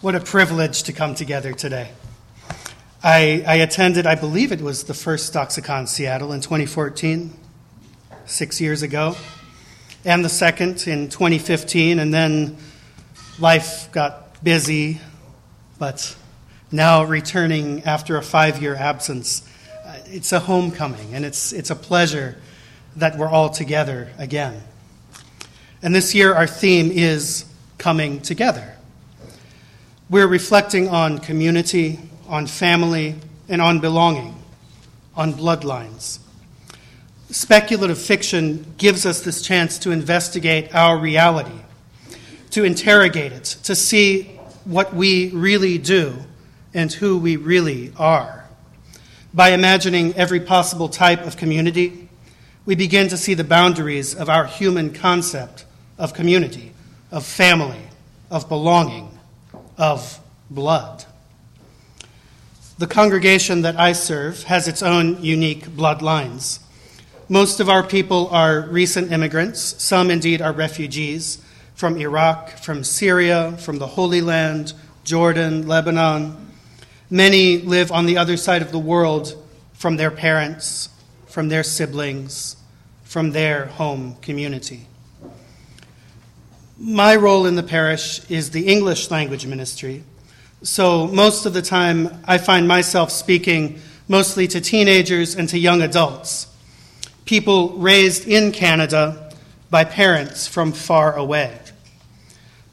What a privilege to come together today. I attended, I believe it was the first Doxicon Seattle in 2014, 6 years ago, and the second in 2015, and then life got busy, but now returning after a 5-year absence, it's a homecoming, and it's a pleasure that we're all together again. And this year our theme is coming together. We're reflecting on community, on family, and on belonging, on bloodlines. Speculative fiction gives us this chance to investigate our reality, to interrogate it, to see what we really do and who we really are. By imagining every possible type of community, we begin to see the boundaries of our human concept of community, of family, of belonging, of blood. The congregation that I serve has its own unique bloodlines. Most of our people are recent immigrants. Some indeed are refugees from Iraq, from Syria, from the Holy Land, Jordan, Lebanon. Many live on the other side of the world from their parents, from their siblings, from their home community. My role in the parish is the English language ministry. So most of the time, I find myself speaking mostly to teenagers and to young adults, people raised in Canada by parents from far away,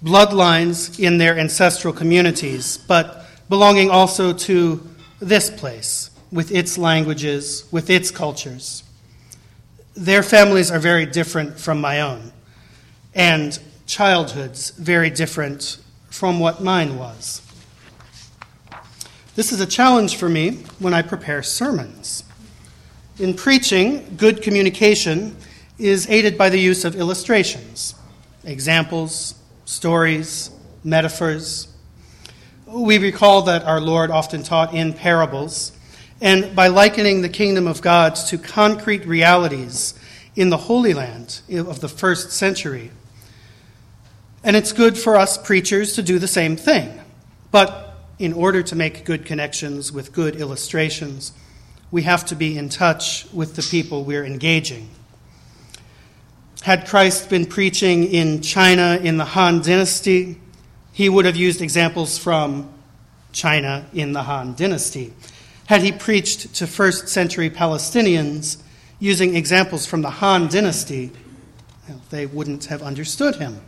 bloodlines in their ancestral communities, but belonging also to this place, with its languages, with its cultures. Their families are very different from my own, and childhoods very different from what mine was. This is a challenge for me when I prepare sermons. In preaching, good communication is aided by the use of illustrations, examples, stories, metaphors. We recall that our Lord often taught in parables, and by likening the kingdom of God to concrete realities in the Holy Land of the first century. And it's good for us preachers to do the same thing, but in order to make good connections with good illustrations, we have to be in touch with the people we're engaging. Had Christ been preaching in China in the Han Dynasty, he would have used examples from China in the Han Dynasty. Had he preached to first century Palestinians using examples from the Han Dynasty, they wouldn't have understood him.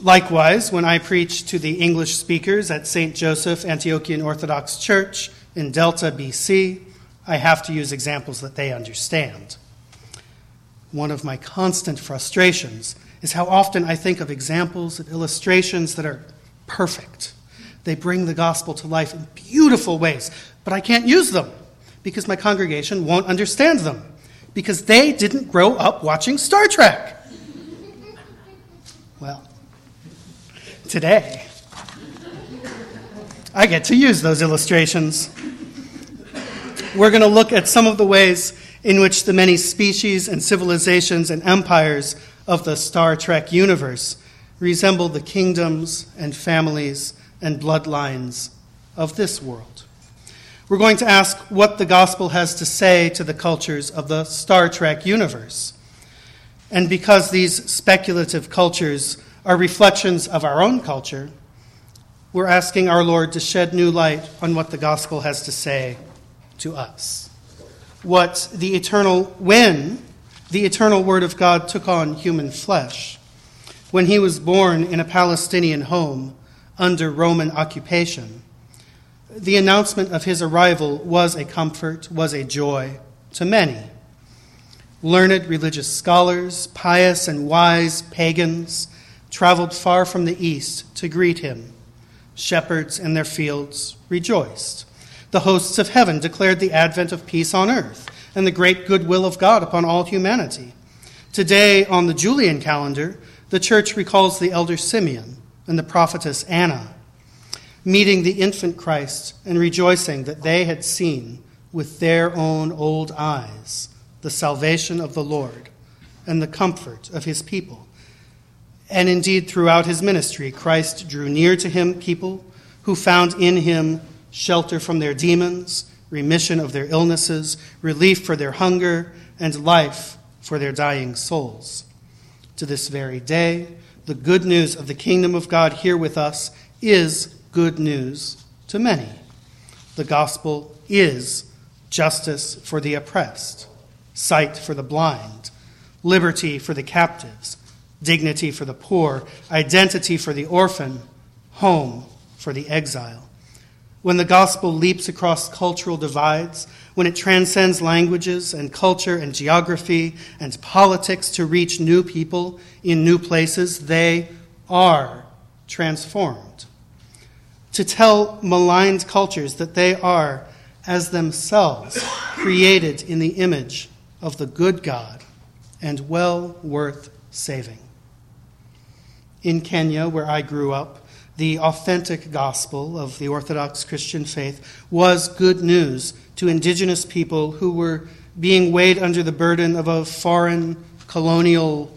Likewise, when I preach to the English speakers at St. Joseph Antiochian Orthodox Church in Delta, BC, I have to use examples that they understand. One of my constant frustrations is how often I think of examples and illustrations that are perfect. They bring the gospel to life in beautiful ways, but I can't use them because my congregation won't understand them because they didn't grow up watching Star Trek. Well, today, I get to use those illustrations. We're going to look at some of the ways in which the many species and civilizations and empires of the Star Trek universe resemble the kingdoms and families and bloodlines of this world. We're going to ask what the gospel has to say to the cultures of the Star Trek universe. And because these speculative cultures are reflections of our own culture, we're asking our Lord to shed new light on what the gospel has to say to us, what the eternal, when the eternal Word of God took on human flesh, when he was born in a Palestinian home under Roman occupation. The announcement of his arrival was a comfort, was a joy to many. Learned religious scholars, pious and wise pagans, traveled far from the east to greet him. Shepherds in their fields rejoiced. The hosts of heaven declared the advent of peace on earth and the great goodwill of God upon all humanity. Today, on the Julian calendar, the church recalls the elder Simeon and the prophetess Anna, meeting the infant Christ and rejoicing that they had seen with their own old eyes the salvation of the Lord and the comfort of his people. And indeed, throughout his ministry, Christ drew near to him people who found in him shelter from their demons, remission of their illnesses, relief for their hunger, and life for their dying souls. To this very day, the good news of the kingdom of God here with us is good news to many. The gospel is justice for the oppressed, sight for the blind, liberty for the captives, dignity for the poor, identity for the orphan, home for the exile. When the gospel leaps across cultural divides, when it transcends languages and culture and geography and politics to reach new people in new places, they are transformed. To tell maligned cultures that they are, as themselves, created in the image of the good God and well worth saving. In Kenya, where I grew up, the authentic gospel of the Orthodox Christian faith was good news to indigenous people who were being weighed under the burden of a foreign, colonial,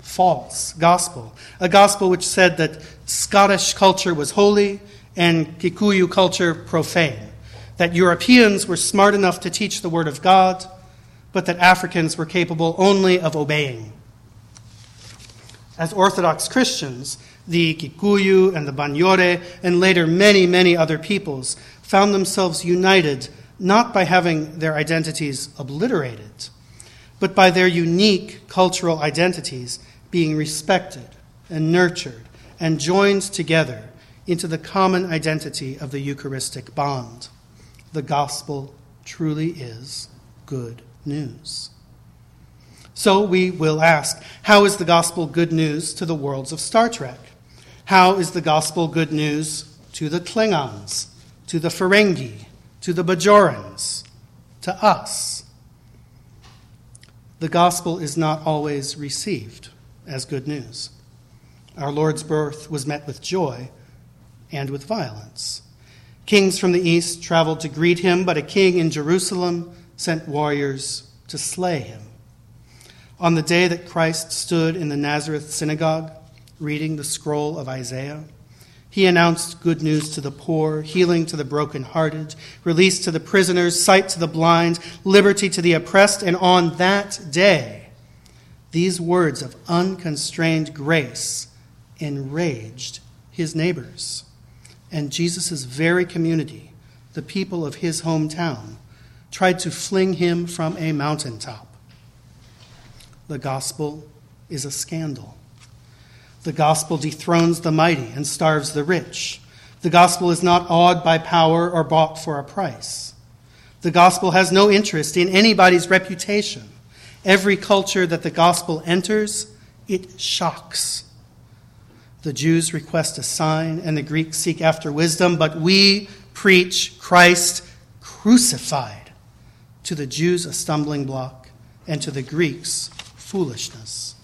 false gospel. A gospel which said that Scottish culture was holy and Kikuyu culture profane. That Europeans were smart enough to teach the word of God, but that Africans were capable only of obeying. As Orthodox Christians, the Kikuyu and the Banyore, and later many, many other peoples, found themselves united not by having their identities obliterated, but by their unique cultural identities being respected and nurtured and joined together into the common identity of the Eucharistic bond. The gospel truly is good news. So we will ask, how is the gospel good news to the worlds of Star Trek? How is the gospel good news to the Klingons, to the Ferengi, to the Bajorans, to us? The gospel is not always received as good news. Our Lord's birth was met with joy and with violence. Kings from the east traveled to greet him, but a king in Jerusalem sent warriors to slay him. On the day that Christ stood in the Nazareth synagogue, reading the scroll of Isaiah, he announced good news to the poor, healing to the brokenhearted, release to the prisoners, sight to the blind, liberty to the oppressed, and on that day, these words of unconstrained grace enraged his neighbors. And Jesus' very community, the people of his hometown, tried to fling him from a mountaintop. The gospel is a scandal. The gospel dethrones the mighty and starves the rich. The gospel is not awed by power or bought for a price. The gospel has no interest in anybody's reputation. Every culture that the gospel enters, it shocks. The Jews request a sign and the Greeks seek after wisdom, but we preach Christ crucified. To the Jews, a stumbling block, and to the Greeks, foolishness.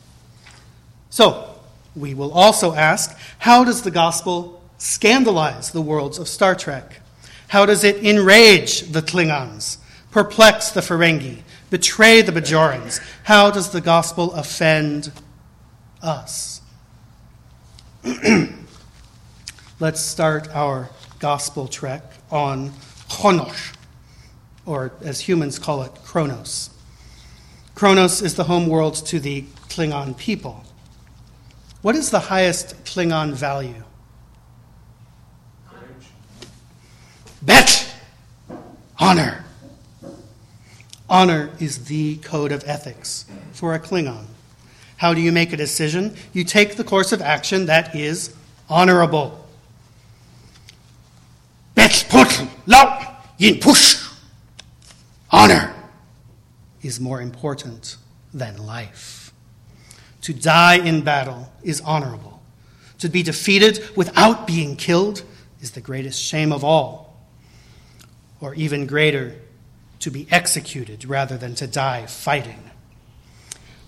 So, we will also ask, how does the gospel scandalize the worlds of Star Trek? How does it enrage the Klingons, perplex the Ferengi, betray the Bajorans? How does the gospel offend us? Let's start our gospel trek on Qo'noS, or as humans call it, Kronos. Kronos is the homeworld to the Klingon people. What is the highest Klingon value? Courage. Bet! Honor. Honor is the code of ethics for a Klingon. How do you make a decision? You take the course of action that is honorable. Bet portal lao yin push. Honor is more important than life. To die in battle is honorable. To be defeated without being killed is the greatest shame of all. Or even greater, to be executed rather than to die fighting.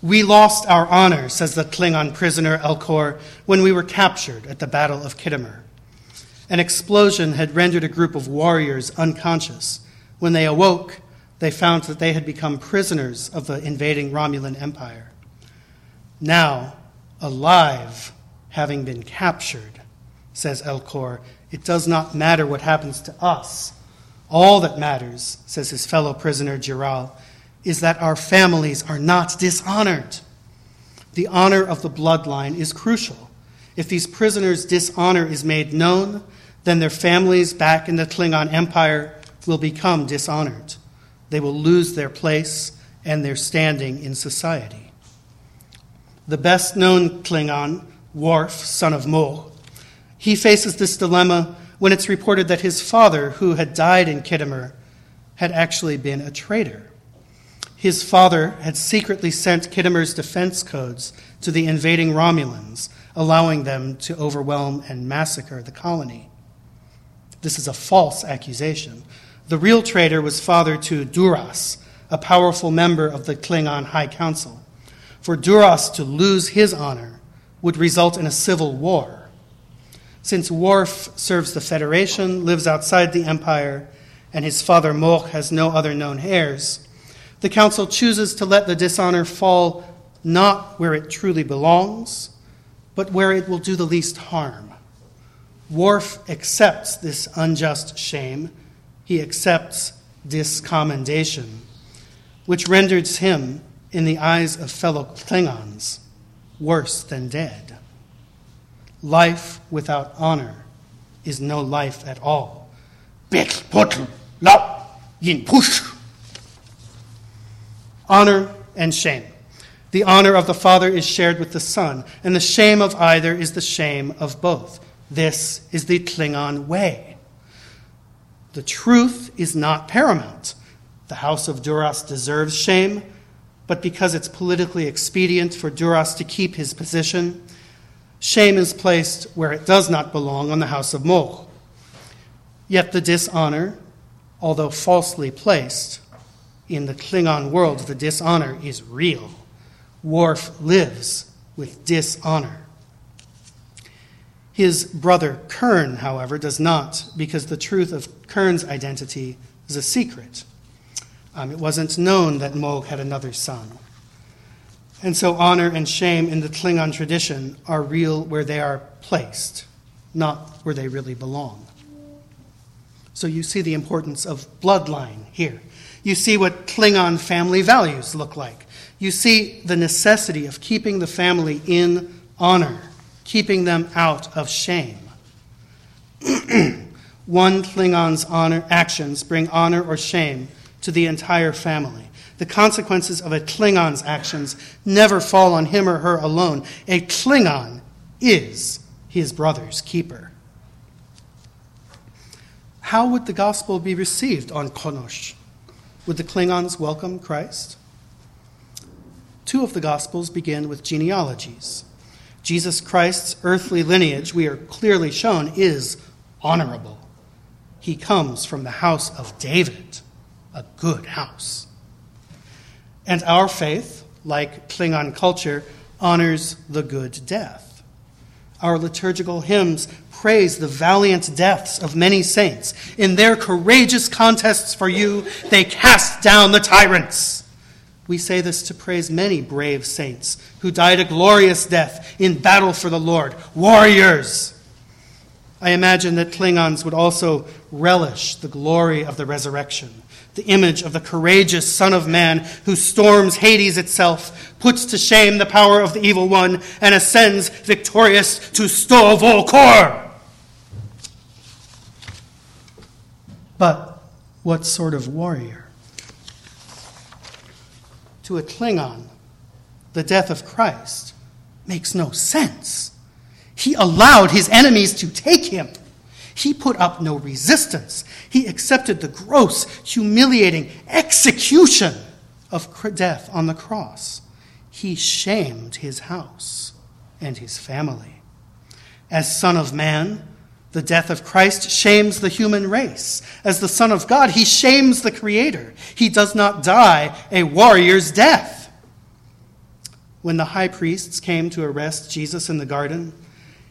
We lost our honor, says the Klingon prisoner Elcor, when we were captured at the Battle of Kittimer. An explosion had rendered a group of warriors unconscious. When they awoke, they found that they had become prisoners of the invading Romulan Empire. Now, alive, having been captured. Says Elcor, it does not matter what happens to us. All that matters, says his fellow prisoner Giral, is that our families are not dishonored. The honor of the bloodline is crucial. If these prisoners' dishonor is made known, then their families back in the Klingon Empire will become dishonored. They will lose their place and their standing in society. The best-known Klingon, Worf, son of Mogh, he faces this dilemma when it's reported that his father, who had died in Kittimer, had actually been a traitor. His father had secretly sent Kittimer's defense codes to the invading Romulans, allowing them to overwhelm and massacre the colony. This is a false accusation. The real traitor was father to Duras, a powerful member of the Klingon High Council. For Duras to lose his honor would result in a civil war. Since Worf serves the Federation, lives outside the Empire, and his father Mogh has no other known heirs, the Council chooses to let the dishonor fall not where it truly belongs, but where it will do the least harm. Worf accepts this unjust shame. He accepts discommendation, which renders him, in the eyes of fellow Klingons, worse than dead. Life without honor is no life at all. Honor and shame. The honor of the father is shared with the son, and the shame of either is the shame of both. This is the Klingon way. The truth is not paramount. The House of Duras deserves shame, but because it's politically expedient for Duras to keep his position, shame is placed where it does not belong on the House of Mogh. Yet the dishonor, although falsely placed, in the Klingon world, the dishonor is real. Worf lives with dishonor. His brother Kern, however, does not, because the truth of Kern's identity is a secret. It wasn't known that Mogh had another son. And so honor and shame in the Klingon tradition are real where they are placed, not where they really belong. So you see the importance of bloodline here. You see what Klingon family values look like. You see the necessity of keeping the family in honor, keeping them out of shame. One Klingon's actions bring honor or shame to the entire family. The consequences of a Klingon's actions never fall on him or her alone. A Klingon is his brother's keeper. How would the gospel be received on Qo'noS? Would the Klingons welcome Christ? Two of the gospels begin with genealogies. Jesus Christ's earthly lineage, we are clearly shown, is honorable. He comes from the house of David, a good house. And our faith, like Klingon culture, honors the good death. Our liturgical hymns praise the valiant deaths of many saints. In their courageous contests for you, they cast down the tyrants. We say this to praise many brave saints who died a glorious death in battle for the Lord, warriors. I imagine that Klingons would also relish the glory of the resurrection, the image of the courageous Son of Man who storms Hades itself, puts to shame the power of the evil one, and ascends victorious to Stovall. But what sort of warrior? To a Klingon, the death of Christ makes no sense. He allowed his enemies to take him. He put up no resistance. He accepted the gross, humiliating execution of death on the cross. He shamed his house and his family. As Son of Man, the death of Christ shames the human race. As the Son of God, he shames the Creator. He does not die a warrior's death. When the high priests came to arrest Jesus in the garden,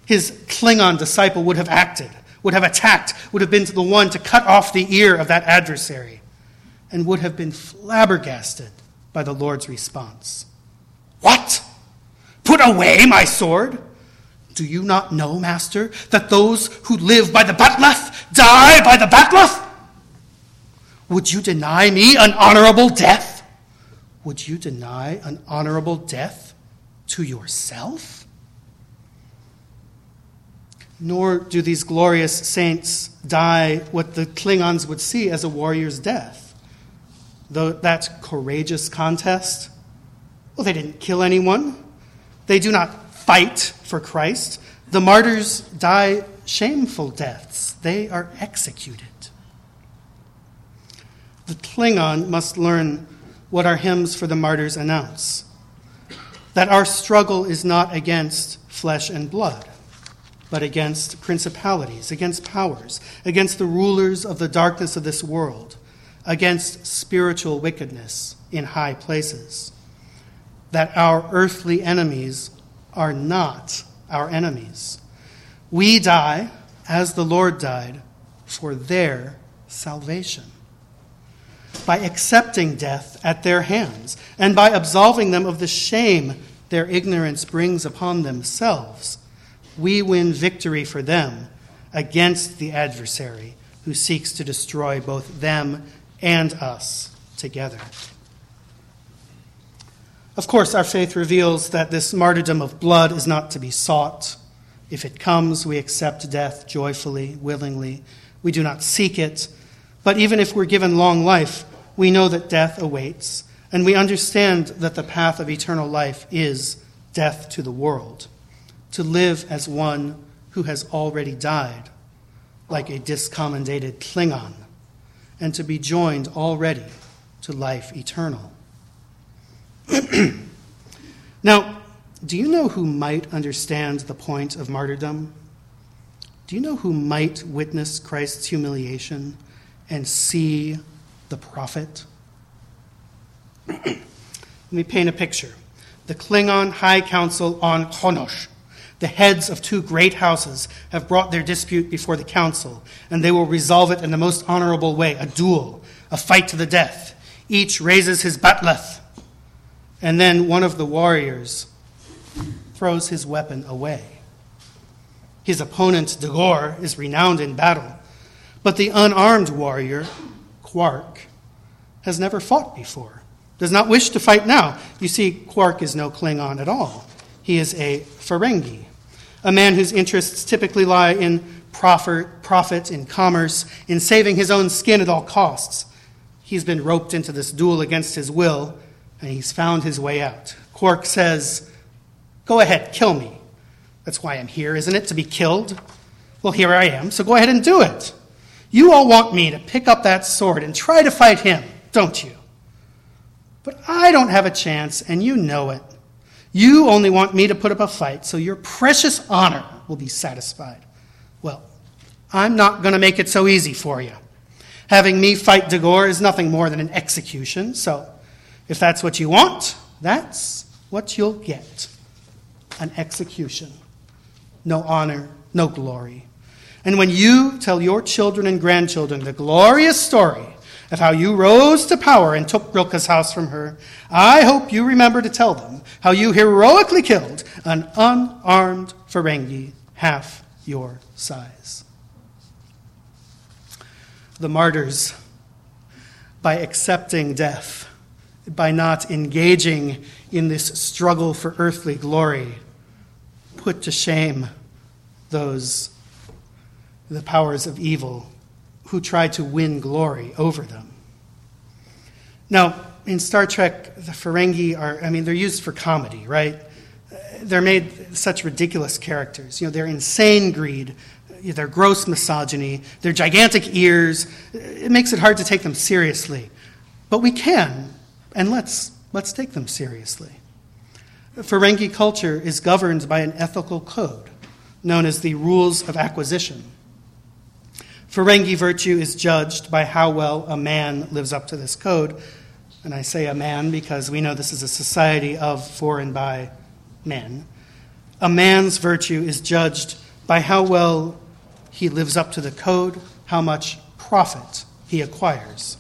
his Klingon disciple would have acted, would have attacked, would have been the one to cut off the ear of that adversary, and would have been flabbergasted by the Lord's response. What? put away my sword? Do you not know, master, that those who live by the batleth die by the batleth? Would you deny me an honorable death? Would you deny an honorable death to yourself? Nor do these glorious saints die what the Klingons would see as a warrior's death. Though that courageous contest, well, they didn't kill anyone. They do not fight for Christ. The martyrs die shameful deaths. They are executed. The Klingon must learn what our hymns for the martyrs announce, that our struggle is not against flesh and blood, but against principalities, against powers, against the rulers of the darkness of this world, against spiritual wickedness in high places, that our earthly enemies are not our enemies. We die as the Lord died for their salvation, by accepting death at their hands and by absolving them of the shame their ignorance brings upon themselves. We win victory for them against the adversary who seeks to destroy both them and us together. Of course, our faith reveals that this martyrdom of blood is not to be sought. If it comes, we accept death joyfully, willingly. We do not seek it. But even if we're given long life, we know that death awaits, and we understand that the path of eternal life is death to the world, to live as one who has already died, like a discommendated Klingon, and to be joined already to life eternal. Now, do you know who might understand the point of martyrdom? Do you know who might witness Christ's humiliation and see the prophet? Let me paint a picture. The Klingon High Council on Qo'noS, the heads of two great houses, have brought their dispute before the council, and they will resolve it in the most honorable way, a duel, a fight to the death. Each raises his batleth, and then one of the warriors throws his weapon away. His opponent, Degore, is renowned in battle, but the unarmed warrior, Quark, has never fought before, does not wish to fight now. You see, Quark is no Klingon at all. He is a Ferengi, a man whose interests typically lie in profit, in commerce, in saving his own skin at all costs. He's been roped into this duel against his will, and he's found his way out. Quark says, "Go ahead, kill me. That's why I'm here, isn't it? To be killed? Well, here I am, so go ahead and do it. You all want me to pick up that sword and try to fight him, don't you? But I don't have a chance, and you know it. You only want me to put up a fight, so your precious honor will be satisfied. Well, I'm not going to make it so easy for you. Having me fight Degore is nothing more than an execution, so if that's what you want, that's what you'll get. An execution. No honor, no glory. And when you tell your children and grandchildren the glorious story of how you rose to power and took Rilke's house from her, I hope you remember to tell them how you heroically killed an unarmed Ferengi half your size." The martyrs, by accepting death, by not engaging in this struggle for earthly glory, put to shame the powers of evil who try to win glory over them. Now, in Star Trek, the Ferengi they're used for comedy, right? They're made such ridiculous characters. You know, their insane greed, their gross misogyny, their gigantic ears, it makes it hard to take them seriously. But we can, and let's take them seriously. Ferengi culture is governed by an ethical code known as the Rules of Acquisition. Ferengi virtue is judged by how well a man lives up to this code. And I say a man because we know this is a society of, for, and by men. A man's virtue is judged by how well he lives up to the code, how much profit he acquires.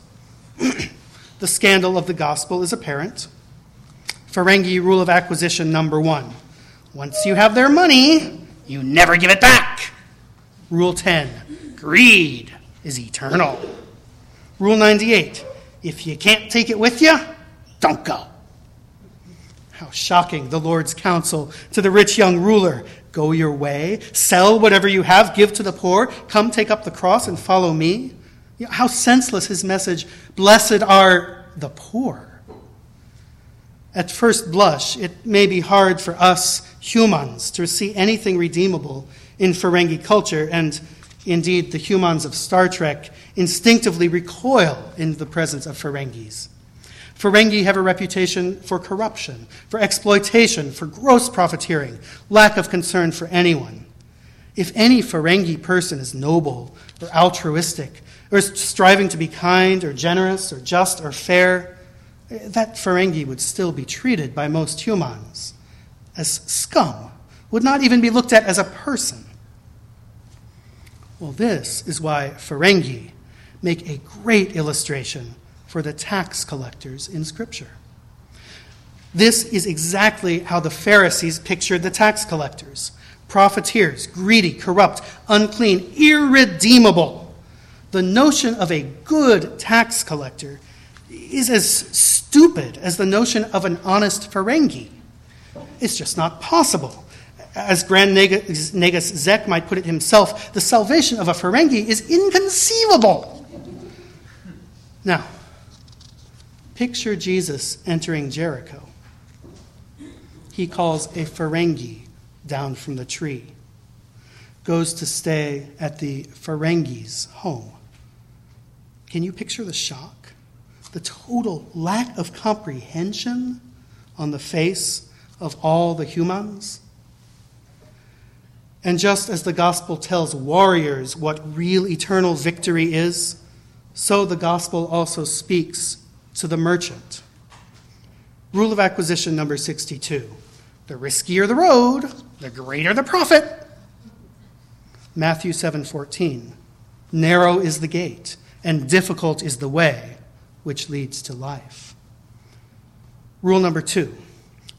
The scandal of the gospel is apparent. Ferengi Rule of Acquisition number 1. Once you have their money, you never give it back. Rule 10, greed is eternal. Rule 98, if you can't take it with you, don't go. How shocking, the Lord's counsel to the rich young ruler. Go your way, sell whatever you have, give to the poor, come take up the cross and follow me. How senseless his message, blessed are the poor. At first blush, it may be hard for us humans to see anything redeemable in Ferengi culture, and indeed the humans of Star Trek instinctively recoil in the presence of Ferengis. Ferengi have a reputation for corruption, for exploitation, for gross profiteering, lack of concern for anyone. If any Ferengi person is noble or altruistic, or is striving to be kind or generous or just or fair, that Ferengi would still be treated by most humans as scum, would not even be looked at as a person. Well, this is why Ferengi make a great illustration for the tax collectors in Scripture. This is exactly how the Pharisees pictured the tax collectors: profiteers, greedy, corrupt, unclean, irredeemable. The notion of a good tax collector is as stupid as the notion of an honest Ferengi. It's just not possible. As Grand Nagus Zek might put it himself, the salvation of a Ferengi is inconceivable. Now, picture Jesus entering Jericho. He calls a Ferengi down from the tree, goes to stay at the Ferengi's home. Can you picture the shock, the total lack of comprehension on the face of all the humans? And just as the gospel tells warriors what real eternal victory is, so the gospel also speaks to the merchant. Rule of acquisition number 62. The riskier the road, the greater the profit. Matthew 7:14. Narrow is the gate, and difficult is the way, which leads to life. Rule number 2.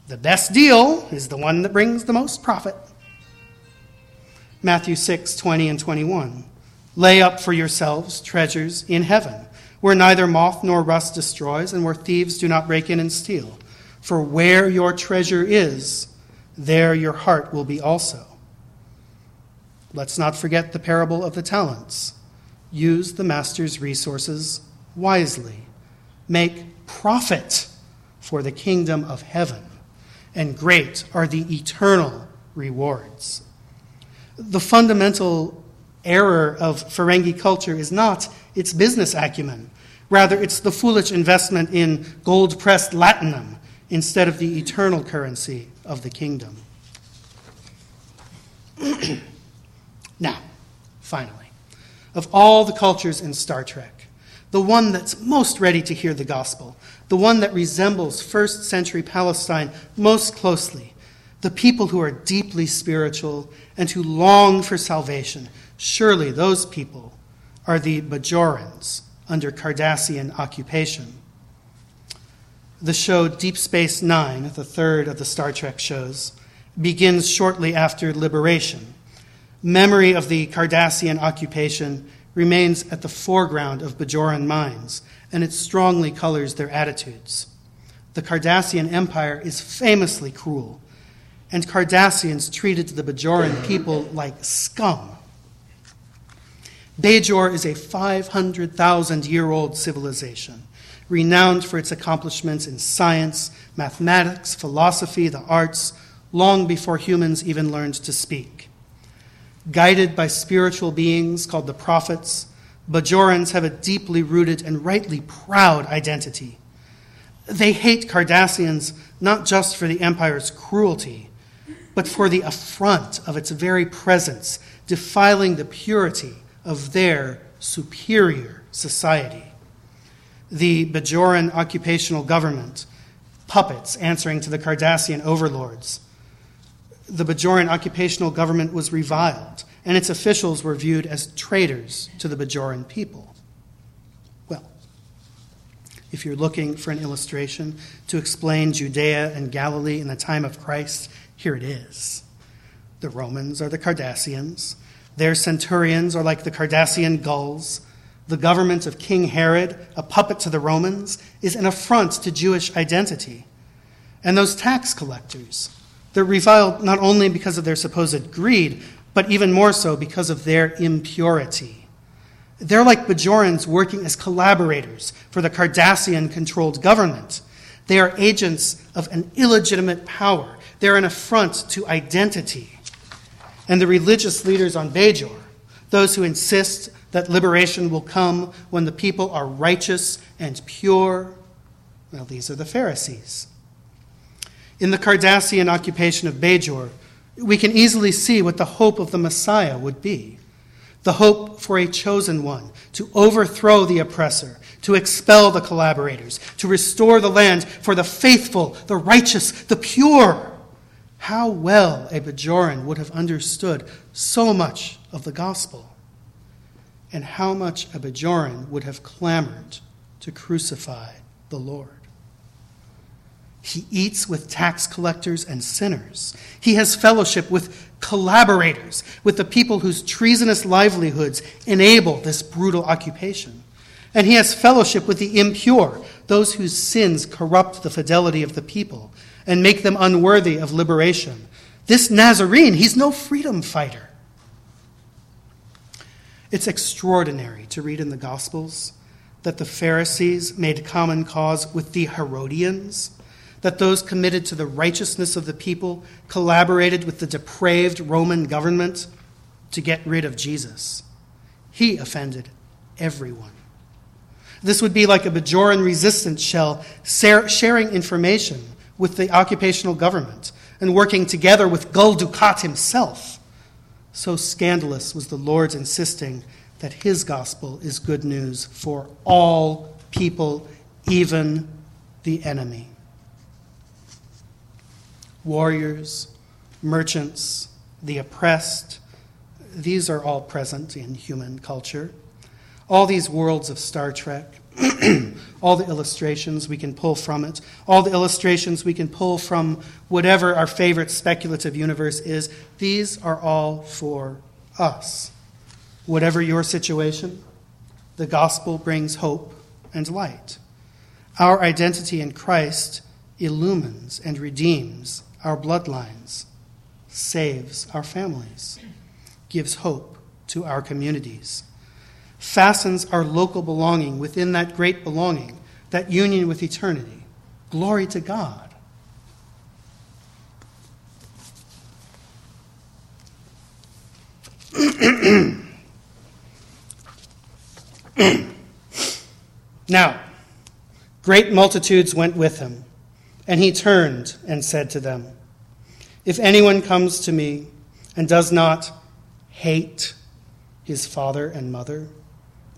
The best deal is the one that brings the most profit. Matthew 6:20 and 21. Lay up for yourselves treasures in heaven, where neither moth nor rust destroys, and where thieves do not break in and steal. For where your treasure is, there your heart will be also. Let's not forget the parable of the talents. Use the master's resources wisely. Make profit for the kingdom of heaven, and great are the eternal rewards. The fundamental error of Ferengi culture is not its business acumen. Rather, it's the foolish investment in gold-pressed Latinum instead of the eternal currency of the kingdom. Now, finally, of all the cultures in Star Trek, the one that's most ready to hear the gospel, the one that resembles first-century Palestine most closely, the people who are deeply spiritual and who long for salvation, surely those people are the Bajorans under Cardassian occupation. The show Deep Space Nine, the third of the Star Trek shows, begins shortly after liberation. Memory of the Cardassian occupation remains at the foreground of Bajoran minds, and it strongly colors their attitudes. The Cardassian Empire is famously cruel, and Cardassians treated the Bajoran people like scum. Bajor is a 500,000-year-old civilization, renowned for its accomplishments in science, mathematics, philosophy, the arts, long before humans even learned to speak. Guided by spiritual beings called the prophets, Bajorans have a deeply rooted and rightly proud identity. They hate Cardassians not just for the Empire's cruelty, but for the affront of its very presence, defiling the purity of their superior society. The Bajoran occupational government, puppets answering to the Cardassian overlords. The Bajoran occupational government was reviled, and its officials were viewed as traitors to the Bajoran people. Well, if you're looking for an illustration to explain Judea and Galilee in the time of Christ, Here it is. The Romans are the Cardassians. Their centurions are like the Cardassian gulls. The government of King Herod, a puppet to the Romans, is an affront to Jewish identity. And those tax collectors, they're reviled not only because of their supposed greed, but even more so because of their impurity. They're like Bajorans working as collaborators for the Cardassian-controlled government. They are agents of an illegitimate power. They're an affront to identity. And the religious leaders on Bajor, those who insist that liberation will come when the people are righteous and pure, well, these are the Pharisees. In the Cardassian occupation of Bajor, we can easily see what the hope of the Messiah would be. The hope for a chosen one to overthrow the oppressor, to expel the collaborators, to restore the land for the faithful, the righteous, the pure. How well a Bajoran would have understood so much of the gospel, and how much a Bajoran would have clamored to crucify the Lord. He eats with tax collectors and sinners. He has fellowship with collaborators, with the people whose treasonous livelihoods enable this brutal occupation. And he has fellowship with the impure, those whose sins corrupt the fidelity of the people and make them unworthy of liberation. This Nazarene, he's no freedom fighter. It's extraordinary to read in the Gospels that the Pharisees made common cause with the Herodians, that those committed to the righteousness of the people collaborated with the depraved Roman government to get rid of Jesus. He offended everyone. This would be like a Bajoran resistance shell sharing information with the occupational government and working together with Gul Dukat himself. So scandalous was the Lord's insisting that his gospel is good news for all people, even the enemy. Warriors, merchants, the oppressed, these are all present in human culture. All these worlds of Star Trek, all the illustrations we can pull from it, all the illustrations we can pull from whatever our favorite speculative universe is, these are all for us. Whatever your situation, the gospel brings hope and light. Our identity in Christ illumines and redeems our bloodlines, saves our families, gives hope to our communities, fastens our local belonging within that great belonging, that union with eternity. Glory to God. Now, great multitudes went with him, and he turned and said to them, "If anyone comes to me and does not hate his father and mother,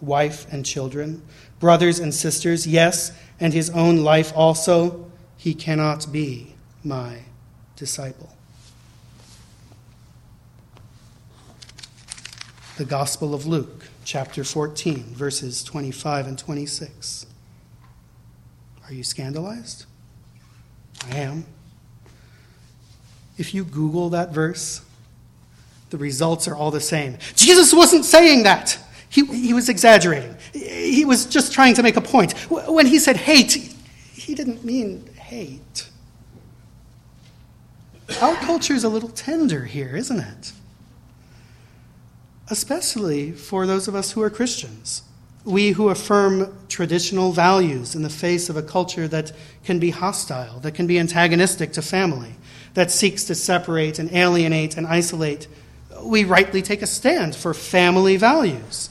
wife and children, brothers and sisters, yes, and his own life also, he cannot be my disciple." The Gospel of Luke, chapter 14, verses 25 and 26. Are you scandalized? I am. If you Google that verse, the results are all the same. Jesus wasn't saying that. He was exaggerating. He was just trying to make a point. When he said hate, he didn't mean hate. Our culture's a little tender here, isn't it? Especially for those of us who are Christians. We who affirm traditional values in the face of a culture that can be hostile, that can be antagonistic to family, that seeks to separate and alienate and isolate, we rightly take a stand for family values.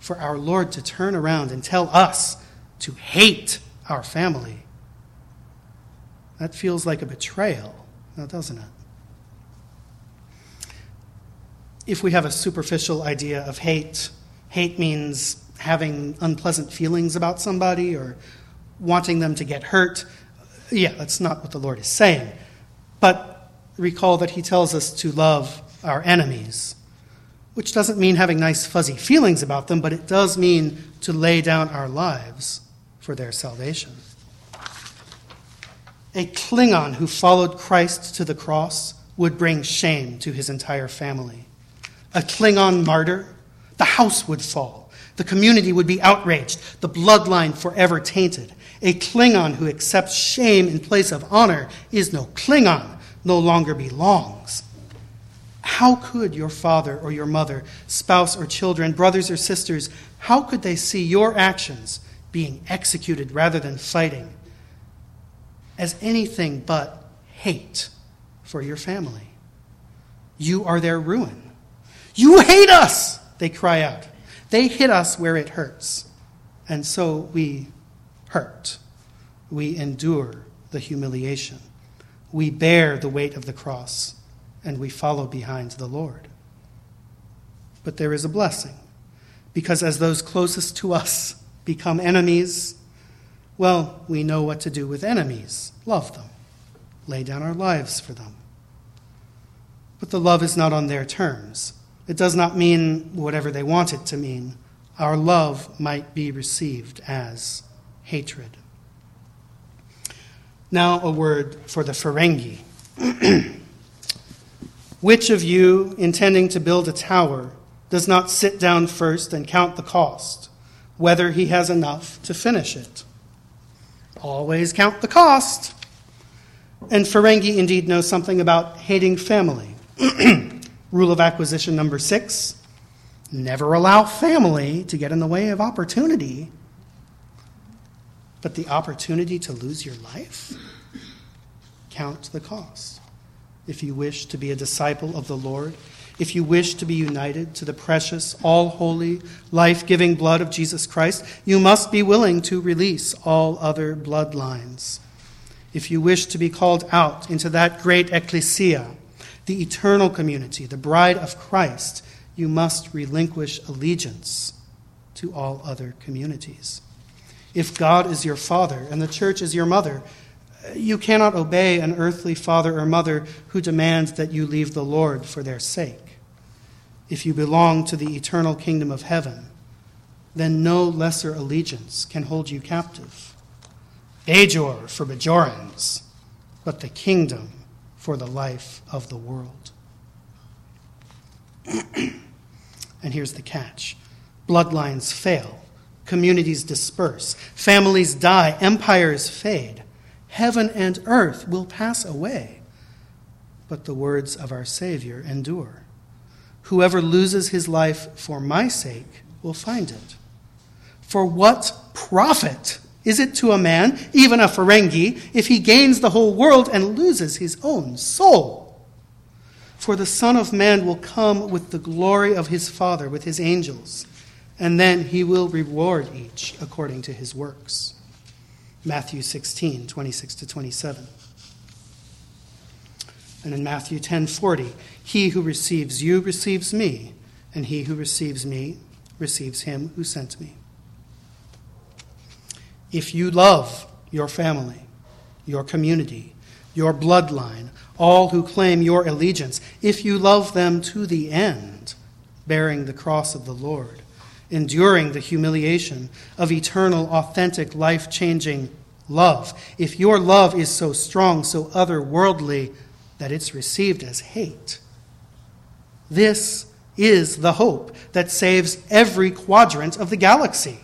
For our Lord to turn around and tell us to hate our family, that feels like a betrayal, now doesn't it? If we have a superficial idea of hate, hate means having unpleasant feelings about somebody or wanting them to get hurt. Yeah, that's not what the Lord is saying. But recall that he tells us to love our enemies, which doesn't mean having nice fuzzy feelings about them, but it does mean to lay down our lives for their salvation. A Klingon who followed Christ to the cross would bring shame to his entire family. A Klingon martyr, the house would fall. The community would be outraged, the bloodline forever tainted. A Klingon who accepts shame in place of honor is no Klingon, no longer belongs. How could your father or your mother, spouse or children, brothers or sisters, how could they see your actions being executed rather than fighting as anything but hate for your family? You are their ruin. You hate us, they cry out. They hit us where it hurts. And so we hurt. We endure the humiliation. We bear the weight of the cross, and we follow behind the Lord. But there is a blessing, because as those closest to us become enemies, well, we know what to do with enemies. Love them. Lay down our lives for them. But the love is not on their terms. It does not mean whatever they want it to mean. Our love might be received as hatred. Now a word for the Ferengi. Which of you, intending to build a tower, does not sit down first and count the cost, whether he has enough to finish it? Always count the cost. And Ferengi indeed know something about hating family. Rule of Acquisition number 6, never allow family to get in the way of opportunity. But the opportunity to lose your life? Count the cost. If you wish to be a disciple of the Lord, if you wish to be united to the precious, all-holy, life-giving blood of Jesus Christ, you must be willing to release all other bloodlines. If you wish to be called out into that great ecclesia, the eternal community, the bride of Christ, you must relinquish allegiance to all other communities. If God is your father and the church is your mother, you cannot obey an earthly father or mother who demands that you leave the Lord for their sake. If you belong to the eternal kingdom of heaven, then no lesser allegiance can hold you captive. Bajor for Bajorans, but the kingdom for the life of the world. And here's the catch. Bloodlines fail. Communities disperse, families die, empires fade. Heaven and earth will pass away, but the words of our Savior endure. Whoever loses his life for my sake will find it. For what profit is it to a man, even a Ferengi, if he gains the whole world and loses his own soul? For the Son of Man will come with the glory of his Father, with his angels, and then he will reward each according to his works. Matthew 16, 26 to 27. And in Matthew 10, 40, he who receives you receives me, and he who receives me receives him who sent me. If you love your family, your community, your bloodline, all who claim your allegiance, if you love them to the end, bearing the cross of the Lord, enduring the humiliation of eternal, authentic, life-changing love. If your love is so strong, so otherworldly, that it's received as hate, this is the hope that saves every quadrant of the galaxy.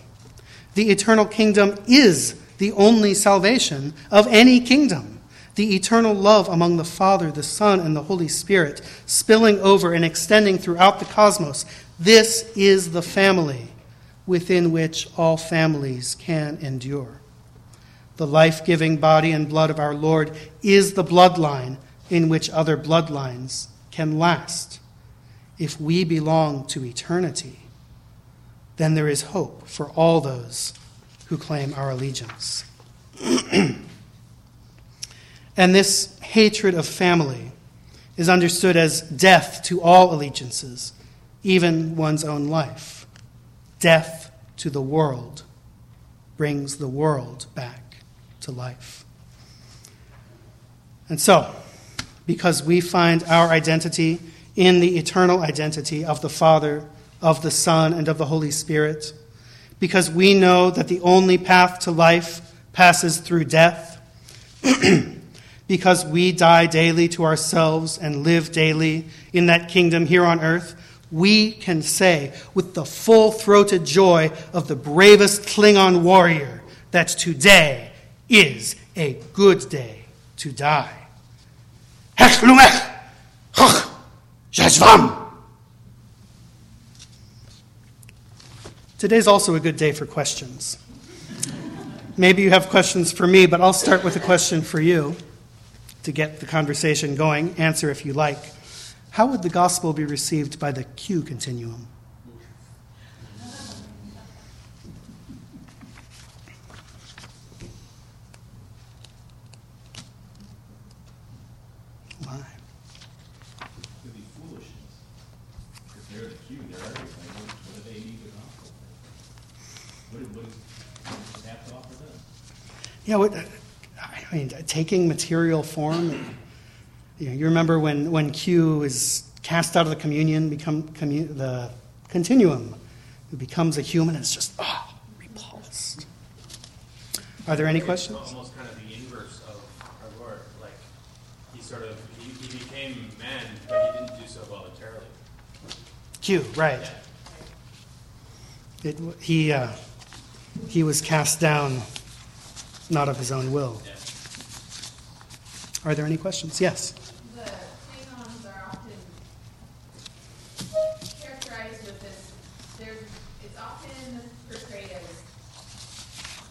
The eternal kingdom is the only salvation of any kingdom. The eternal love among the Father, the Son, and the Holy Spirit, spilling over and extending throughout the cosmos. This is the family within which all families can endure. The life-giving body and blood of our Lord is the bloodline in which other bloodlines can last. If we belong to eternity, then there is hope for all those who claim our allegiance. And this hatred of family is understood as death to all allegiances, even one's own life. Death to the world brings the world back to life. And so, because we find our identity in the eternal identity of the Father, of the Son, and of the Holy Spirit, because we know that the only path to life passes through death, because we die daily to ourselves and live daily in that kingdom here on earth, we can say with the full-throated joy of the bravest Klingon warrior that today is a good day to die. Hech lumech! Hoch! Jajvam! Today's also a good day for questions. Maybe you have questions for me, but I'll start with a question for you to get the conversation going. Answer if you like. How would the gospel be received by the Q continuum? Why? It could be foolishness. If they're the Q, they're everything. What do they need the gospel? What do you just have to offer them? Yeah, taking material form. You remember when Q is cast out of the communion, the continuum, who becomes a human, it's just, repulsed. Are there any questions? It's almost kind of the inverse of our Lord. Like, he became man, but he didn't do so voluntarily. Q, right. Yeah. He was cast down, not of his own will. Yeah. Are there any questions? Yes. The Klingons are often characterized with this. It's often portrayed as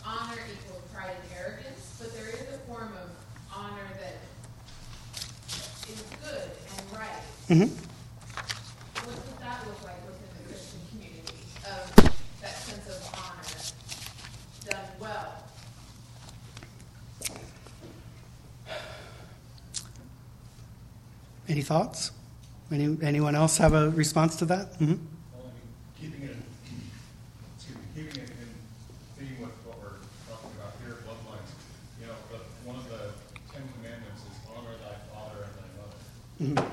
honor equals pride and arrogance, but there is a form of honor that is good and right. Mm-hmm. What does that look like within the Christian community of that sense of honor done well? Any thoughts? Anyone else have a response to that? Mm-hmm. Well, keeping it in being what we're talking about here, bloodlines. But one of the 10 commandments is honor thy father and thy mother. Mm-hmm.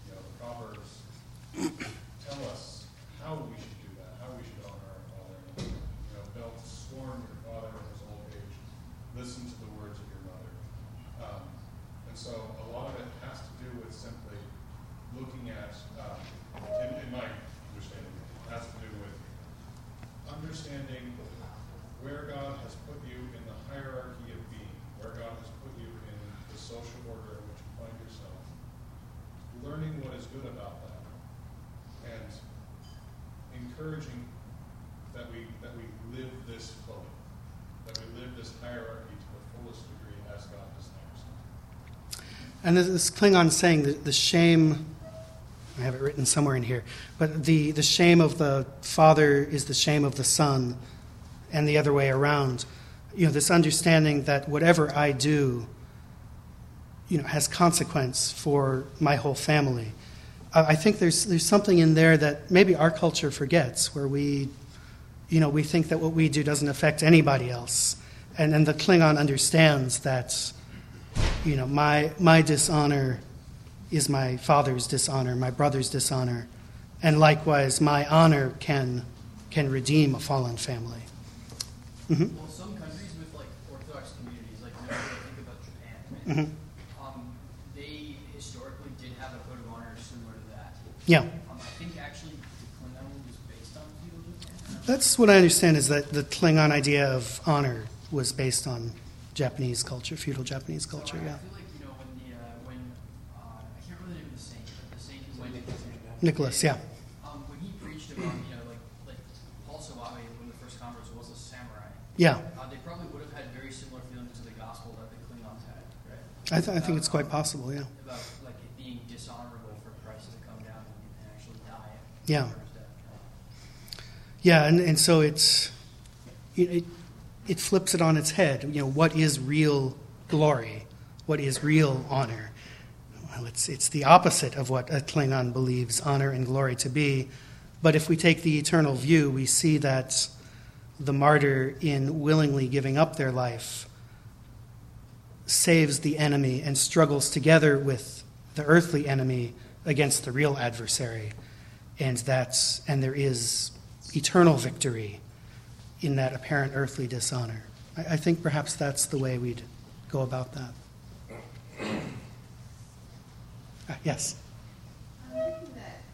And the Proverbs tell us how we should do that, how we should honor our father and mother. Don't scorn your father in his old age. Listen to the words of your mother. And so a lot of it has to do with simply looking at, in my understanding, it has to do with understanding where God has put you in the hierarchy of being, where God has put you in the social order in which you find yourself, learning what is good about that, and encouraging that we live this fully, that we live this hierarchy to the fullest degree as God desires. And this Klingon saying, the shame, I have it written somewhere in here, but the shame of the father is the shame of the son, and the other way around. This understanding that whatever I do, has consequence for my whole family. I think there's something in there that maybe our culture forgets, where we think that what we do doesn't affect anybody else, and the Klingon understands that. My dishonor is my father's dishonor, my brother's dishonor, and likewise, my honor can redeem a fallen family. Mm-hmm. Well, some countries with Orthodox communities, think about Japan, right? Mm-hmm. They historically did have a code of honor similar to that. Yeah. I think actually the Klingon was based on feudalism. That's what I understand, is that the Klingon idea of honor was based on Japanese culture, feudal Japanese culture, so I feel like, when I can't remember the name of the saint, but the saint who went to Nicholas, yeah. When he preached about, Paul Sawabe, when the first converts was a samurai. Yeah. They probably would have had very similar feelings to the gospel that the Klingons had, right? I think it's quite possible, yeah. About, it being dishonorable for Christ to come down and actually die. Yeah. Yeah, and so it's... It flips it on its head. What is real glory? What is real honor? Well, it's the opposite of what a Klingon believes honor and glory to be. But if we take the eternal view, we see that the martyr, in willingly giving up their life, saves the enemy and struggles together with the earthly enemy against the real adversary. And there is eternal victory in that apparent earthly dishonor. I think perhaps that's the way we'd go about that. Yes? I'm thinking that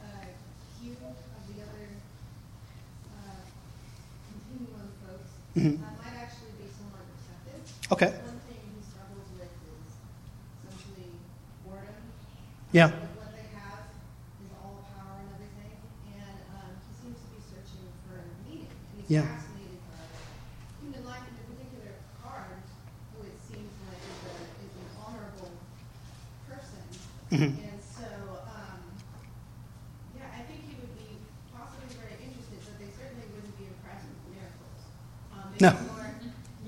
Q of the other continuum folks might actually be somewhat receptive. Okay. One thing he struggles with is essentially boredom. Yeah. What they have is all power and everything, and he seems to be searching for a meaning. And he's fascinated by it. Even like in particular Picard, who it seems like is an honorable person. Mm-hmm. No. More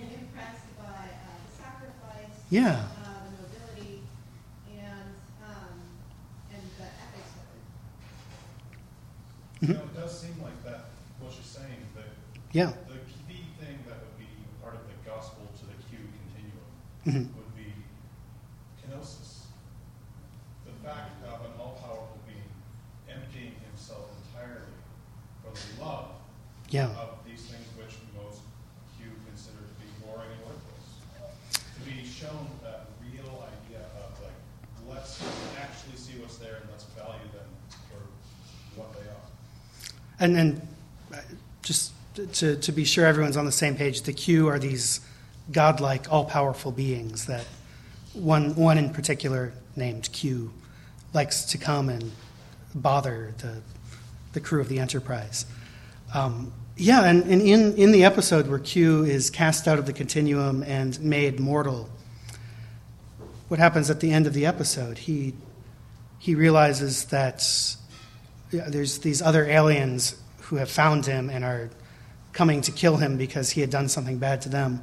impressed by the sacrifice, the nobility, and the ethics of it. You know, it does seem like that, what you're saying, that the key thing that would be part of the gospel to the Q continuum would be kenosis, the fact of an all-powerful being emptying himself entirely for the love of these things which most considered to be boring and worthless. To be shown that real idea of, like, let's actually see what's there and let's value them for what they are. And then, just to be sure everyone's on the same page, the Q are these godlike, all-powerful beings that one in particular named Q likes to come and bother the crew of the Enterprise. Yeah, and in the episode where Q is cast out of the continuum and made mortal, what happens at the end of the episode? He realizes that there's these other aliens who have found him and are coming to kill him because he had done something bad to them,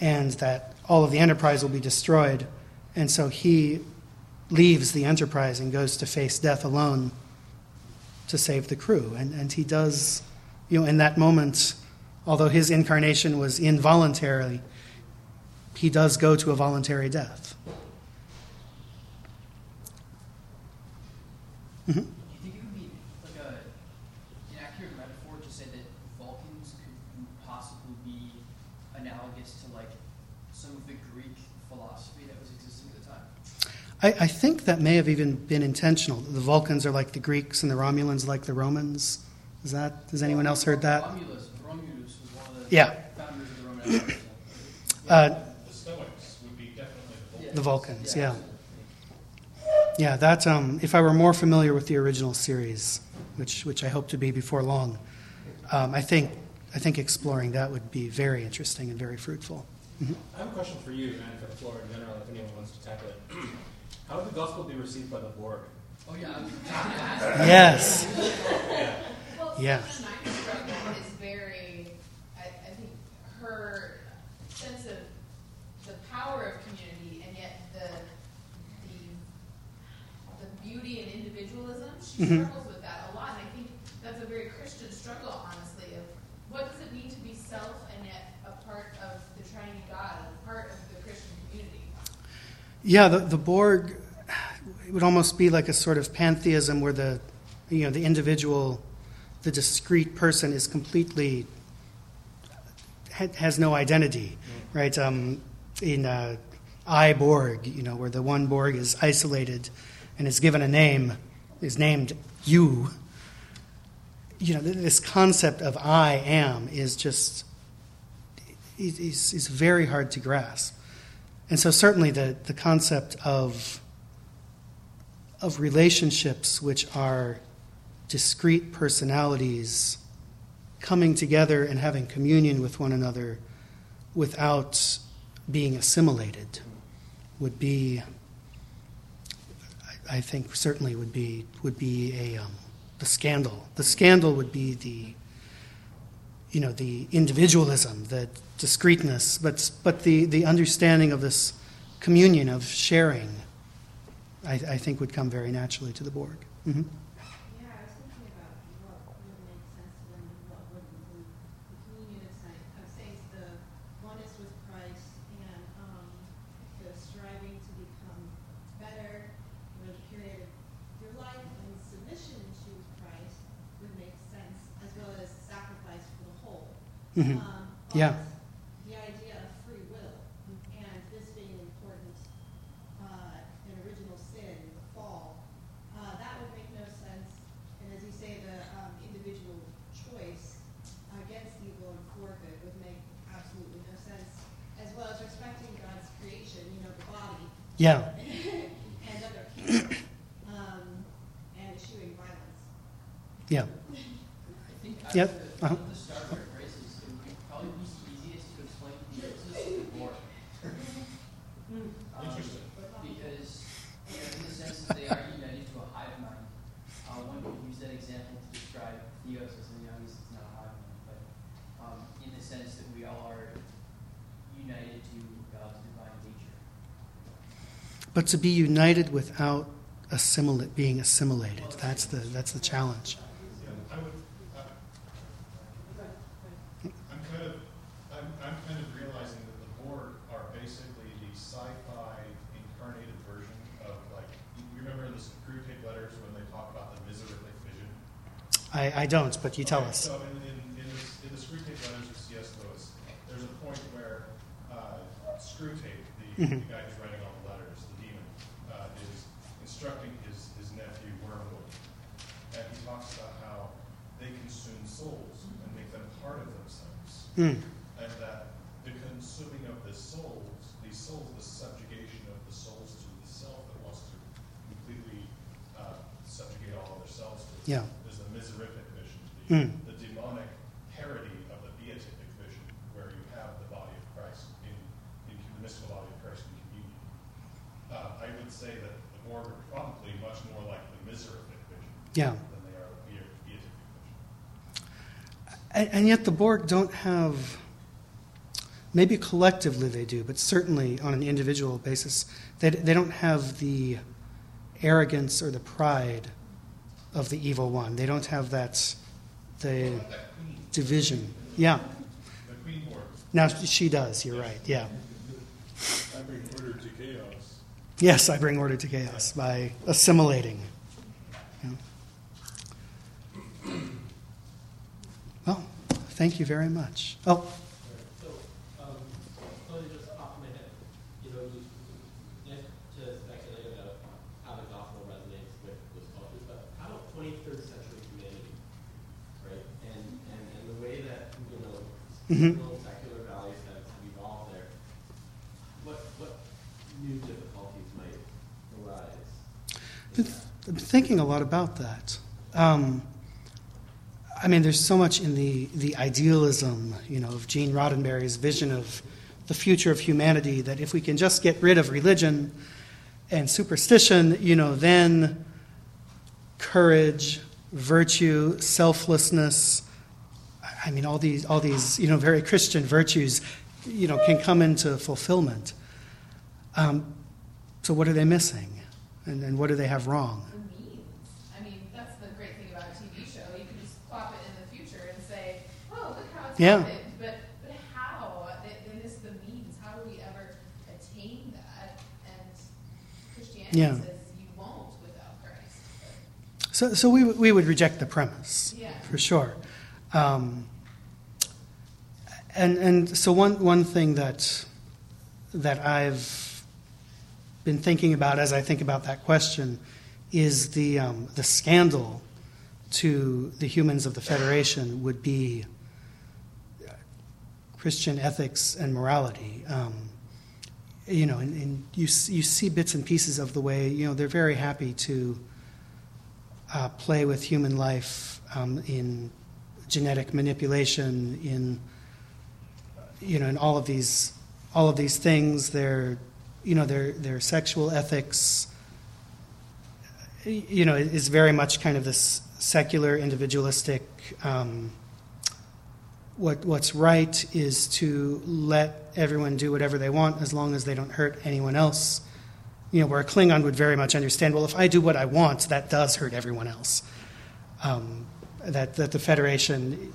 and that all of the Enterprise will be destroyed. And so he leaves the Enterprise and goes to face death alone to save the crew. And he does... You know, in that moment, although his incarnation was involuntary, he does go to a voluntary death. Mm-hmm. Do you think it would be like an accurate metaphor to say that Vulcans could possibly be analogous to like some of the Greek philosophy that was existing at the time? I think that may have even been intentional. The Vulcans are like the Greeks and the Romulans like the Romans. Is that? Has anyone else heard that? Romulus was one of the founders of the Roman Empire. The Stoics would be definitely the Vulcans. The Vulcans, that, if I were more familiar with the original series, which I hope to be before long, I think exploring that would be very interesting and very fruitful. Mm-hmm. I have a question for you, and for the floor in general, if anyone wants to tackle it. How would the gospel be received by the Borg? Oh, yeah. Yes. Yeah. Nine struggle is very, I think, her sense of the power of community and yet the beauty and individualism. She struggles with that a lot, and I think that's a very Christian struggle, honestly. Of what does it mean to be self and yet a part of the Triune God, a part of the Christian community? Yeah, the Borg, it would almost be like a sort of pantheism where the individual. The discrete person is completely has no identity, right? In I Borg, where the one Borg is isolated and is given a name, is named you. This concept of I am is just is very hard to grasp, and so certainly the concept of relationships which are discrete personalities coming together and having communion with one another without being assimilated would be, I think, certainly would be the scandal. The scandal would be the individualism, the discreteness, but the understanding of this communion of sharing, I think, would come very naturally to the Borg. Mm-hmm. Mm-hmm. The idea of free will and this being Yeah. And others. And eschewing violence. Yeah. Yep. Uh-huh. The Star Trek races, it would probably be easiest to explain the races to the Borg. Interesting. Because in the sense that they are united to a hive mind. One could use that example to describe Theos as a young, it's not a hive mind, but in the sense that we all are united to God's divine nature. But to be united without being assimilated, that's the challenge. I don't, but you tell us. So in the Screwtape letters of C.S. Lewis, there's a point where Screwtape, the guy who's writing all the letters, the demon, is instructing his nephew, Wormwood. And he talks about how they consume souls and make them part of themselves. Mm. And that the consuming of these souls, the subjugation of the souls to the self that wants to completely subjugate all other selves to it. Yeah. The demonic parody of the beatific vision, where you have the body of Christ in the mystical body of Christ in communion. I would say that the Borg are probably much more like the miserific vision than they are the beatific vision. And yet the Borg don't have, maybe collectively they do, but certainly on an individual basis, they don't have the arrogance or the pride of the evil one. They don't have the division. Yeah. The Queen Borg. Now she does, you're right, yeah. I bring order to chaos. Yes, I bring order to chaos by assimilating. Yeah. Well, thank you very much. Oh. Mm-hmm. Little secular values that have evolved there. What new difficulties might arise? I've been thinking a lot about that. I mean, there's so much in the idealism, of Gene Roddenberry's vision of the future of humanity that if we can just get rid of religion and superstition, then courage, virtue, selflessness. I mean, all these, very Christian virtues, can come into fulfillment. So what are they missing? And what do they have wrong? The memes. I mean, that's the great thing about a TV show. You can just plop it in the future and say, oh, look how it's happened. But how? And it's the memes. How do we ever attain that? And Christianity says you won't without Christ. But. So we would reject the premise, for sure. And so one thing that I've been thinking about as I think about that question is the scandal to the humans of the Federation would be Christian ethics and morality. And you see bits and pieces of the way they're very happy to play with human life in genetic manipulation, in all of these things, their sexual ethics, is very much kind of this secular, individualistic. What's right is to let everyone do whatever they want as long as they don't hurt anyone else. Where a Klingon would very much understand. Well, if I do what I want, that does hurt everyone else. That the Federation,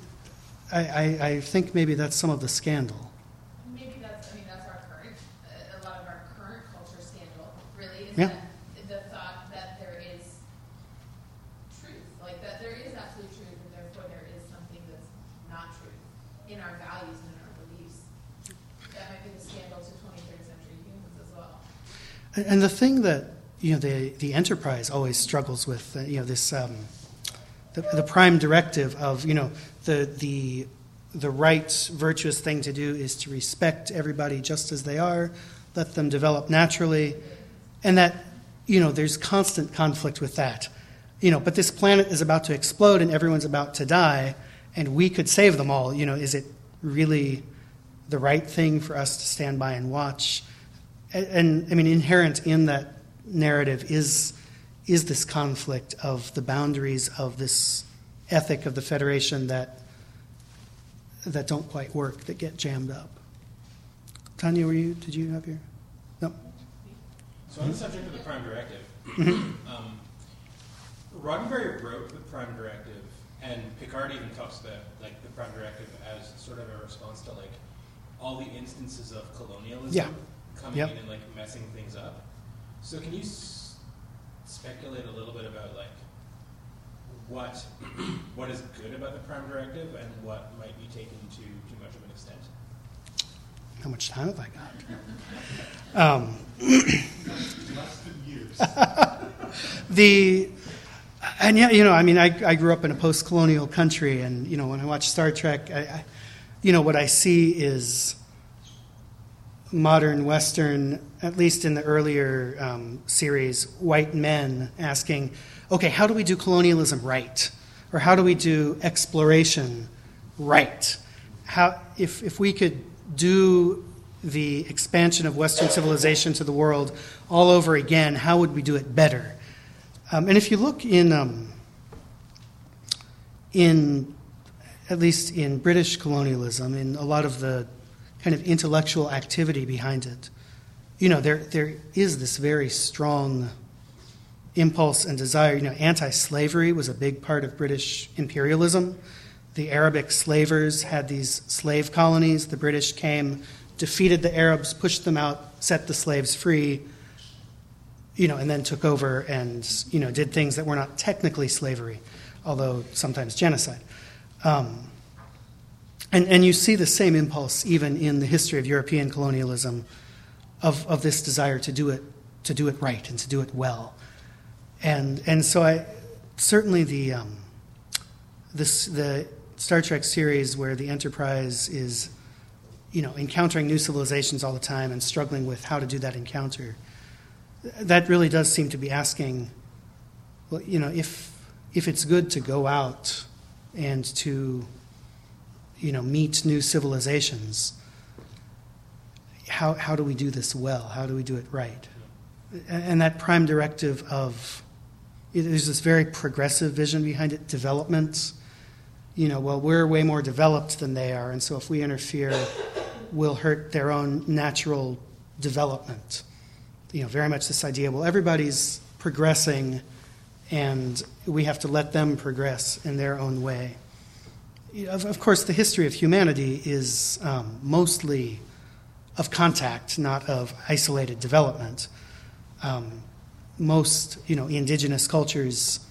I think maybe that's some of the scandal. Maybe that's our current, a lot of our current culture scandal, really, is that the thought that there is truth, like that there is absolute truth, and therefore there is something that's not truth in our values and in our beliefs. That might be the scandal to 23rd century humans as well. And the thing that, the Enterprise always struggles with, this... The prime directive of the right virtuous thing to do is to respect everybody just as they are, let them develop naturally, and that, you know, there's constant conflict with that. You know, but this planet is about to explode and everyone's about to die, and we could save them all. You know, is it really the right thing for us to stand by and watch? And I mean, inherent in that narrative is this conflict of the boundaries of this ethic of the Federation that don't quite work, that get jammed up. Tanya, did you have your? No. So on the subject of the Prime Directive, Roddenberry wrote the Prime Directive, and Picard even talks about like the Prime Directive as sort of a response to like all the instances of colonialism coming in and like messing things up. So can you speculate a little bit about like what is good about the Prime Directive and what might be taken to too much of an extent? How much time have I got? Less than years. I grew up in a post-colonial country, and you know, when I watch Star Trek, I you know, what I see is modern Western, at least in the earlier series, white men asking, okay, how do we do colonialism right? Or how do we do exploration right? How, if we could do the expansion of Western civilization to the world all over again, how would we do it better? And if you look in at least in British colonialism, in a lot of the kind of intellectual activity behind it, you know, there is this very strong impulse and desire. You know, anti-slavery was a big part of British imperialism. The Arabic slavers had these slave colonies. The British came, defeated the Arabs, pushed them out, set the slaves free, you know, and then took over and, you know, did things that were not technically slavery, although sometimes genocide. And you see the same impulse even in the history of European colonialism, of this desire to do it right and to do it well, and so I certainly the Star Trek series where the Enterprise is, you know, encountering new civilizations all the time and struggling with how to do that encounter, that really does seem to be asking, well, you know, if it's good to go out and to, you know, meet new civilizations, how do we do this well? How do we do it right? And that Prime Directive of, there's this very progressive vision behind it, development. You know, well, we're way more developed than they are, and so if we interfere, we'll hurt their own natural development. You know, very much this idea, well, everybody's progressing, and we have to let them progress in their own way. Of course, the history of humanity is mostly of contact, not of isolated development. Most, you know, indigenous cultures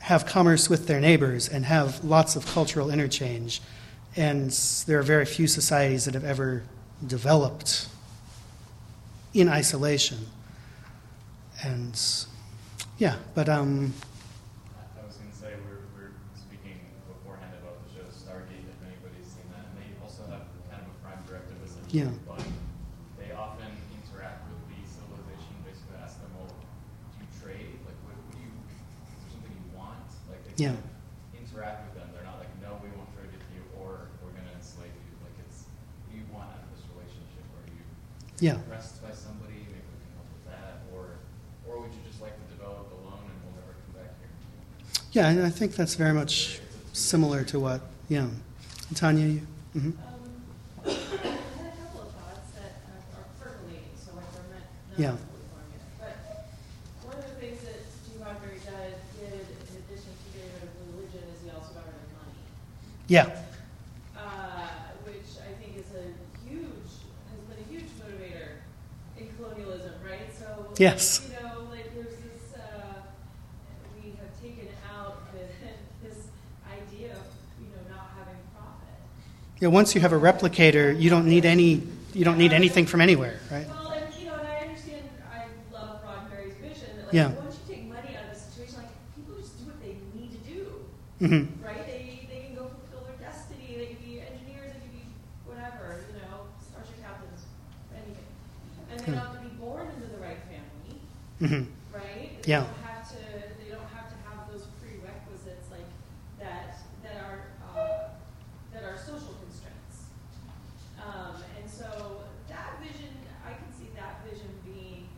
have commerce with their neighbors and have lots of cultural interchange, and there are very few societies that have ever developed in isolation. And yeah, but I was going to say we're speaking beforehand about the show Stargate, if anybody's seen that, and they also have kind of a Prime Directive essentially. Yeah. Yeah. Interact with them. They're not like, no, we won't trade with you, or we're going to enslave you. Like, it's, what do you want out of this relationship? Are you impressed by somebody? Maybe we can help with that. Or would you just like to develop alone and we'll never come back here? Yeah, and I think that's very much similar to what, yeah. Tanya, you? Mm-hmm. I had a couple of thoughts that are percolating, so like we're not. Yeah. Yeah. Which I think has been a huge motivator in colonialism, right? So yes. You know, like there's this we have taken out this idea of, you know, not having profit. Yeah. Once you have a replicator, you don't need anything from anywhere, right? Well, and you know, and I understand. I love Roddenberry's vision. That, like, yeah. Once you take money out of a situation, like people just do what they need to do, mm-hmm. right? They don't have to be born into the right family. Mm-hmm. Right? They yeah. They don't have to have those prerequisites like that are social constraints. And so that vision, I can see that vision being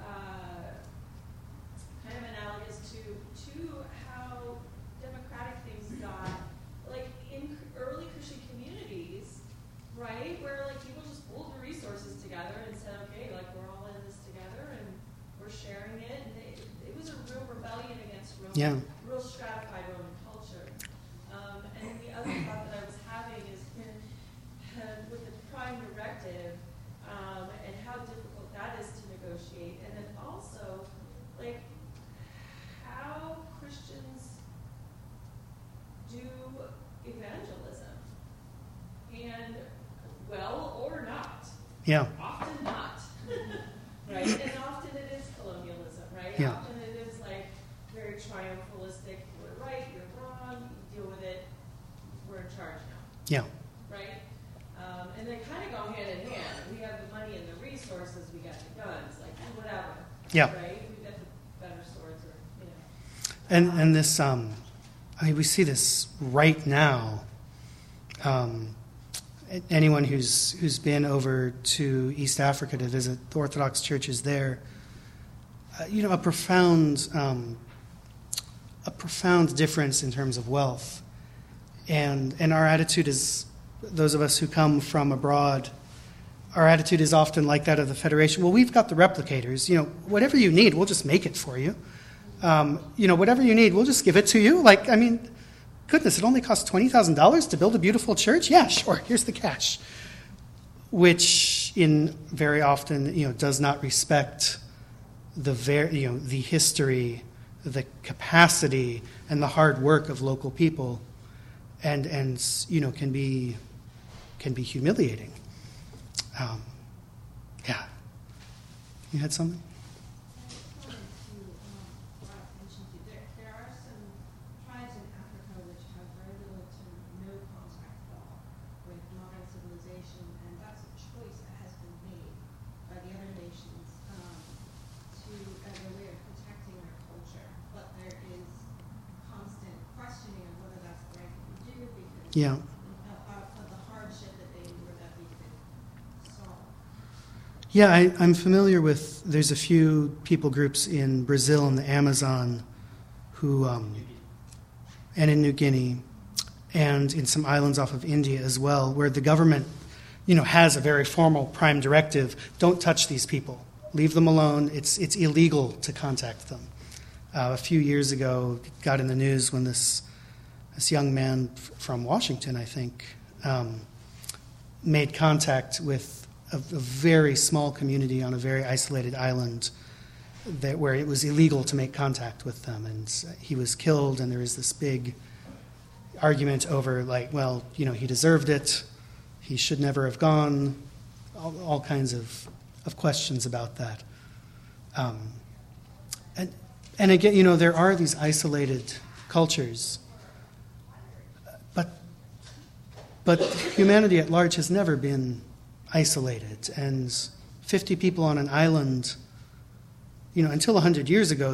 kind of analogous to how democratic things got, like in early Christian communities, right, where like people just pooled the resources together and said, okay, like we're all in this together and we're sharing it. And it was a real rebellion against Rome, yeah. Real stratified Roman culture. And the other thought that I was having is with the Prime Directive and how difficult that is to negotiate, and then also like how Christians do evangelism, and well or not. Yeah. Often not, right? And often it is colonialism, right? Yeah. Often it is like very triumphalistic. You're right, you're wrong. You deal with it. We're in charge now. Yeah. Right. And they kind of go hand in hand. We have the money and the resources. We got the guns, like whatever. Yeah. Right. We got the better swords, or you know. And this we see this right now. Anyone who's been over to East Africa to visit the Orthodox churches there, a profound difference in terms of wealth, and our attitude is, those of us who come from abroad, our attitude is often like that of the Federation. Well, we've got the replicators. You know, whatever you need, we'll just make it for you. You know, whatever you need, we'll just give it to you. Like, I mean, goodness, it only costs $20,000 to build a beautiful church? Yeah, sure, here's the cash. Which, in very often, you know, does not respect the history, the capacity, and the hard work of local people, and you know, can be humiliating. Yeah. You had something? Yeah. Yeah, I'm familiar with. There's a few people groups in Brazil and the Amazon, who, and in New Guinea, and in some islands off of India as well, where the government, you know, has a very formal prime directive: don't touch these people, leave them alone. It's illegal to contact them. A few years ago, it got in the news when this young man from Washington, I think, made contact with a very small community on a very isolated island where it was illegal to make contact with them. And he was killed, and there is this big argument over, like, well, you know, he deserved it. He should never have gone. All kinds of questions about that. And again, you know, there are these isolated cultures, but humanity at large has never been isolated. And 50 people on an island, you know, until 100 years ago,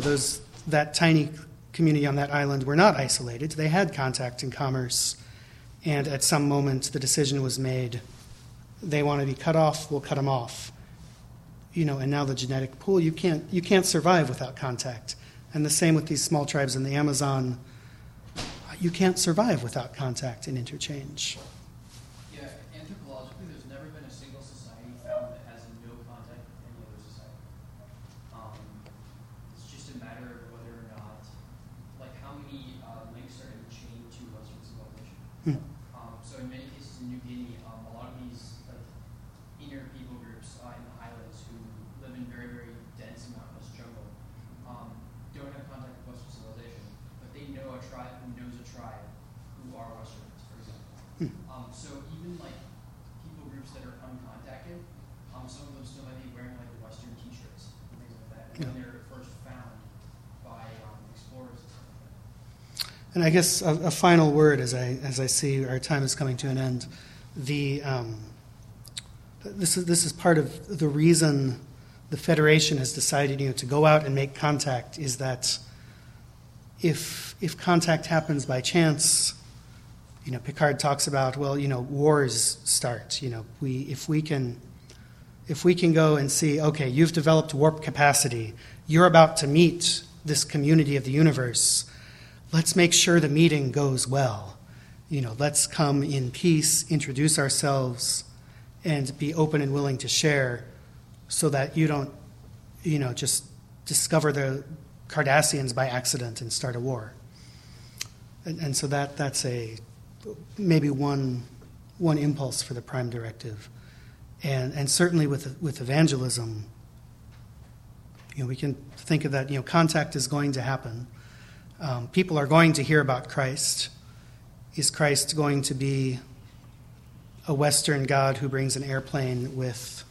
that tiny community on that island were not isolated. They had contact and commerce. And at some moment, the decision was made, they want to be cut off, we'll cut them off. You know, and now the genetic pool, you can't survive without contact. And the same with these small tribes in the Amazon. You can't survive without contact and interchange. So in many cases in New Guinea, a lot of these inner people groups in the highlands who live in very, very dense and mountainous jungle don't have contact with Western civilization, but they know a tribe who knows a tribe who are Westerners, for example. So even like people groups that are uncontacted, some of them still might be wearing like Western t-shirts and things like that, and when they're first found by explorers. And I guess a final word, as I see our time is coming to an end. This is part of the reason the Federation has decided, you know, to go out and make contact is that if contact happens by chance, you know, Picard talks about, well, you know, wars start. You know, if we can go and see, okay, you've developed warp capacity. You're about to meet this community of the universe. Let's make sure the meeting goes well. You know, let's come in peace, introduce ourselves, and be open and willing to share so that you don't, you know, just discover the Cardassians by accident and start a war. And so that's a maybe one impulse for the Prime Directive. And certainly with evangelism, you know, we can think of that, you know, contact is going to happen. People are going to hear about Christ. Is Christ going to be a Western God who brings an airplane with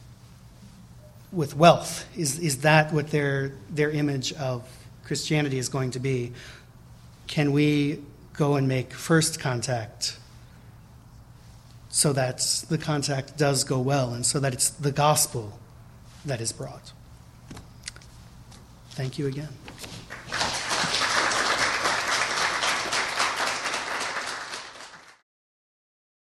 wealth? Is that what their image of Christianity is going to be? Can we go and make first contact so that the contact does go well and so that it's the gospel that is brought? Thank you again.